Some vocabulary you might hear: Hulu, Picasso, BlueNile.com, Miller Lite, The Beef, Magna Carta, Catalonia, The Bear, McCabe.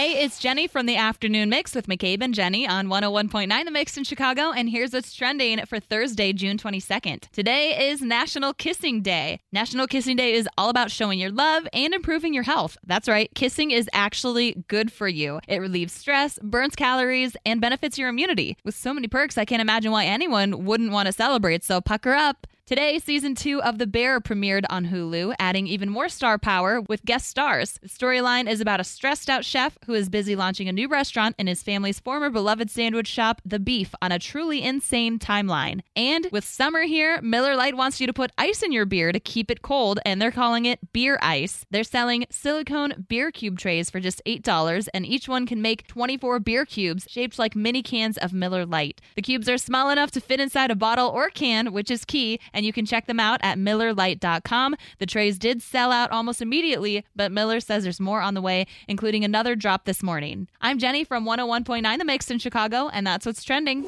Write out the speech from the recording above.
Hey, it's Jenny from the Afternoon Mix with McCabe and Jenny on 101.9 The Mix in Chicago, and here's what's trending for Thursday, June 22nd. Today is National Kissing Day. National Kissing Day is all about showing your love and improving your health. That's right, kissing is actually good for you. It relieves stress, burns calories, and benefits your immunity. With so many perks, I can't imagine why anyone wouldn't want to celebrate, so pucker up. Today, Season 2 of The Bear premiered on Hulu, adding even more star power with guest stars. The storyline is about a stressed-out chef who is busy launching a new restaurant in his family's former beloved sandwich shop, The Beef, on a truly insane timeline. And with summer here, Miller Lite wants you to put ice in your beer to keep it cold, and they're calling it beer ice. They're selling silicone beer cube trays for just $8, and each one can make 24 beer cubes shaped like mini cans of Miller Lite. The cubes are small enough to fit inside a bottle or can, which is key, and you can check them out at MillerLite.com. The trays did sell out almost immediately, but Miller says there's more on the way, including another drop this morning. I'm Jenny from 101.9 The Mix in Chicago, and that's what's trending.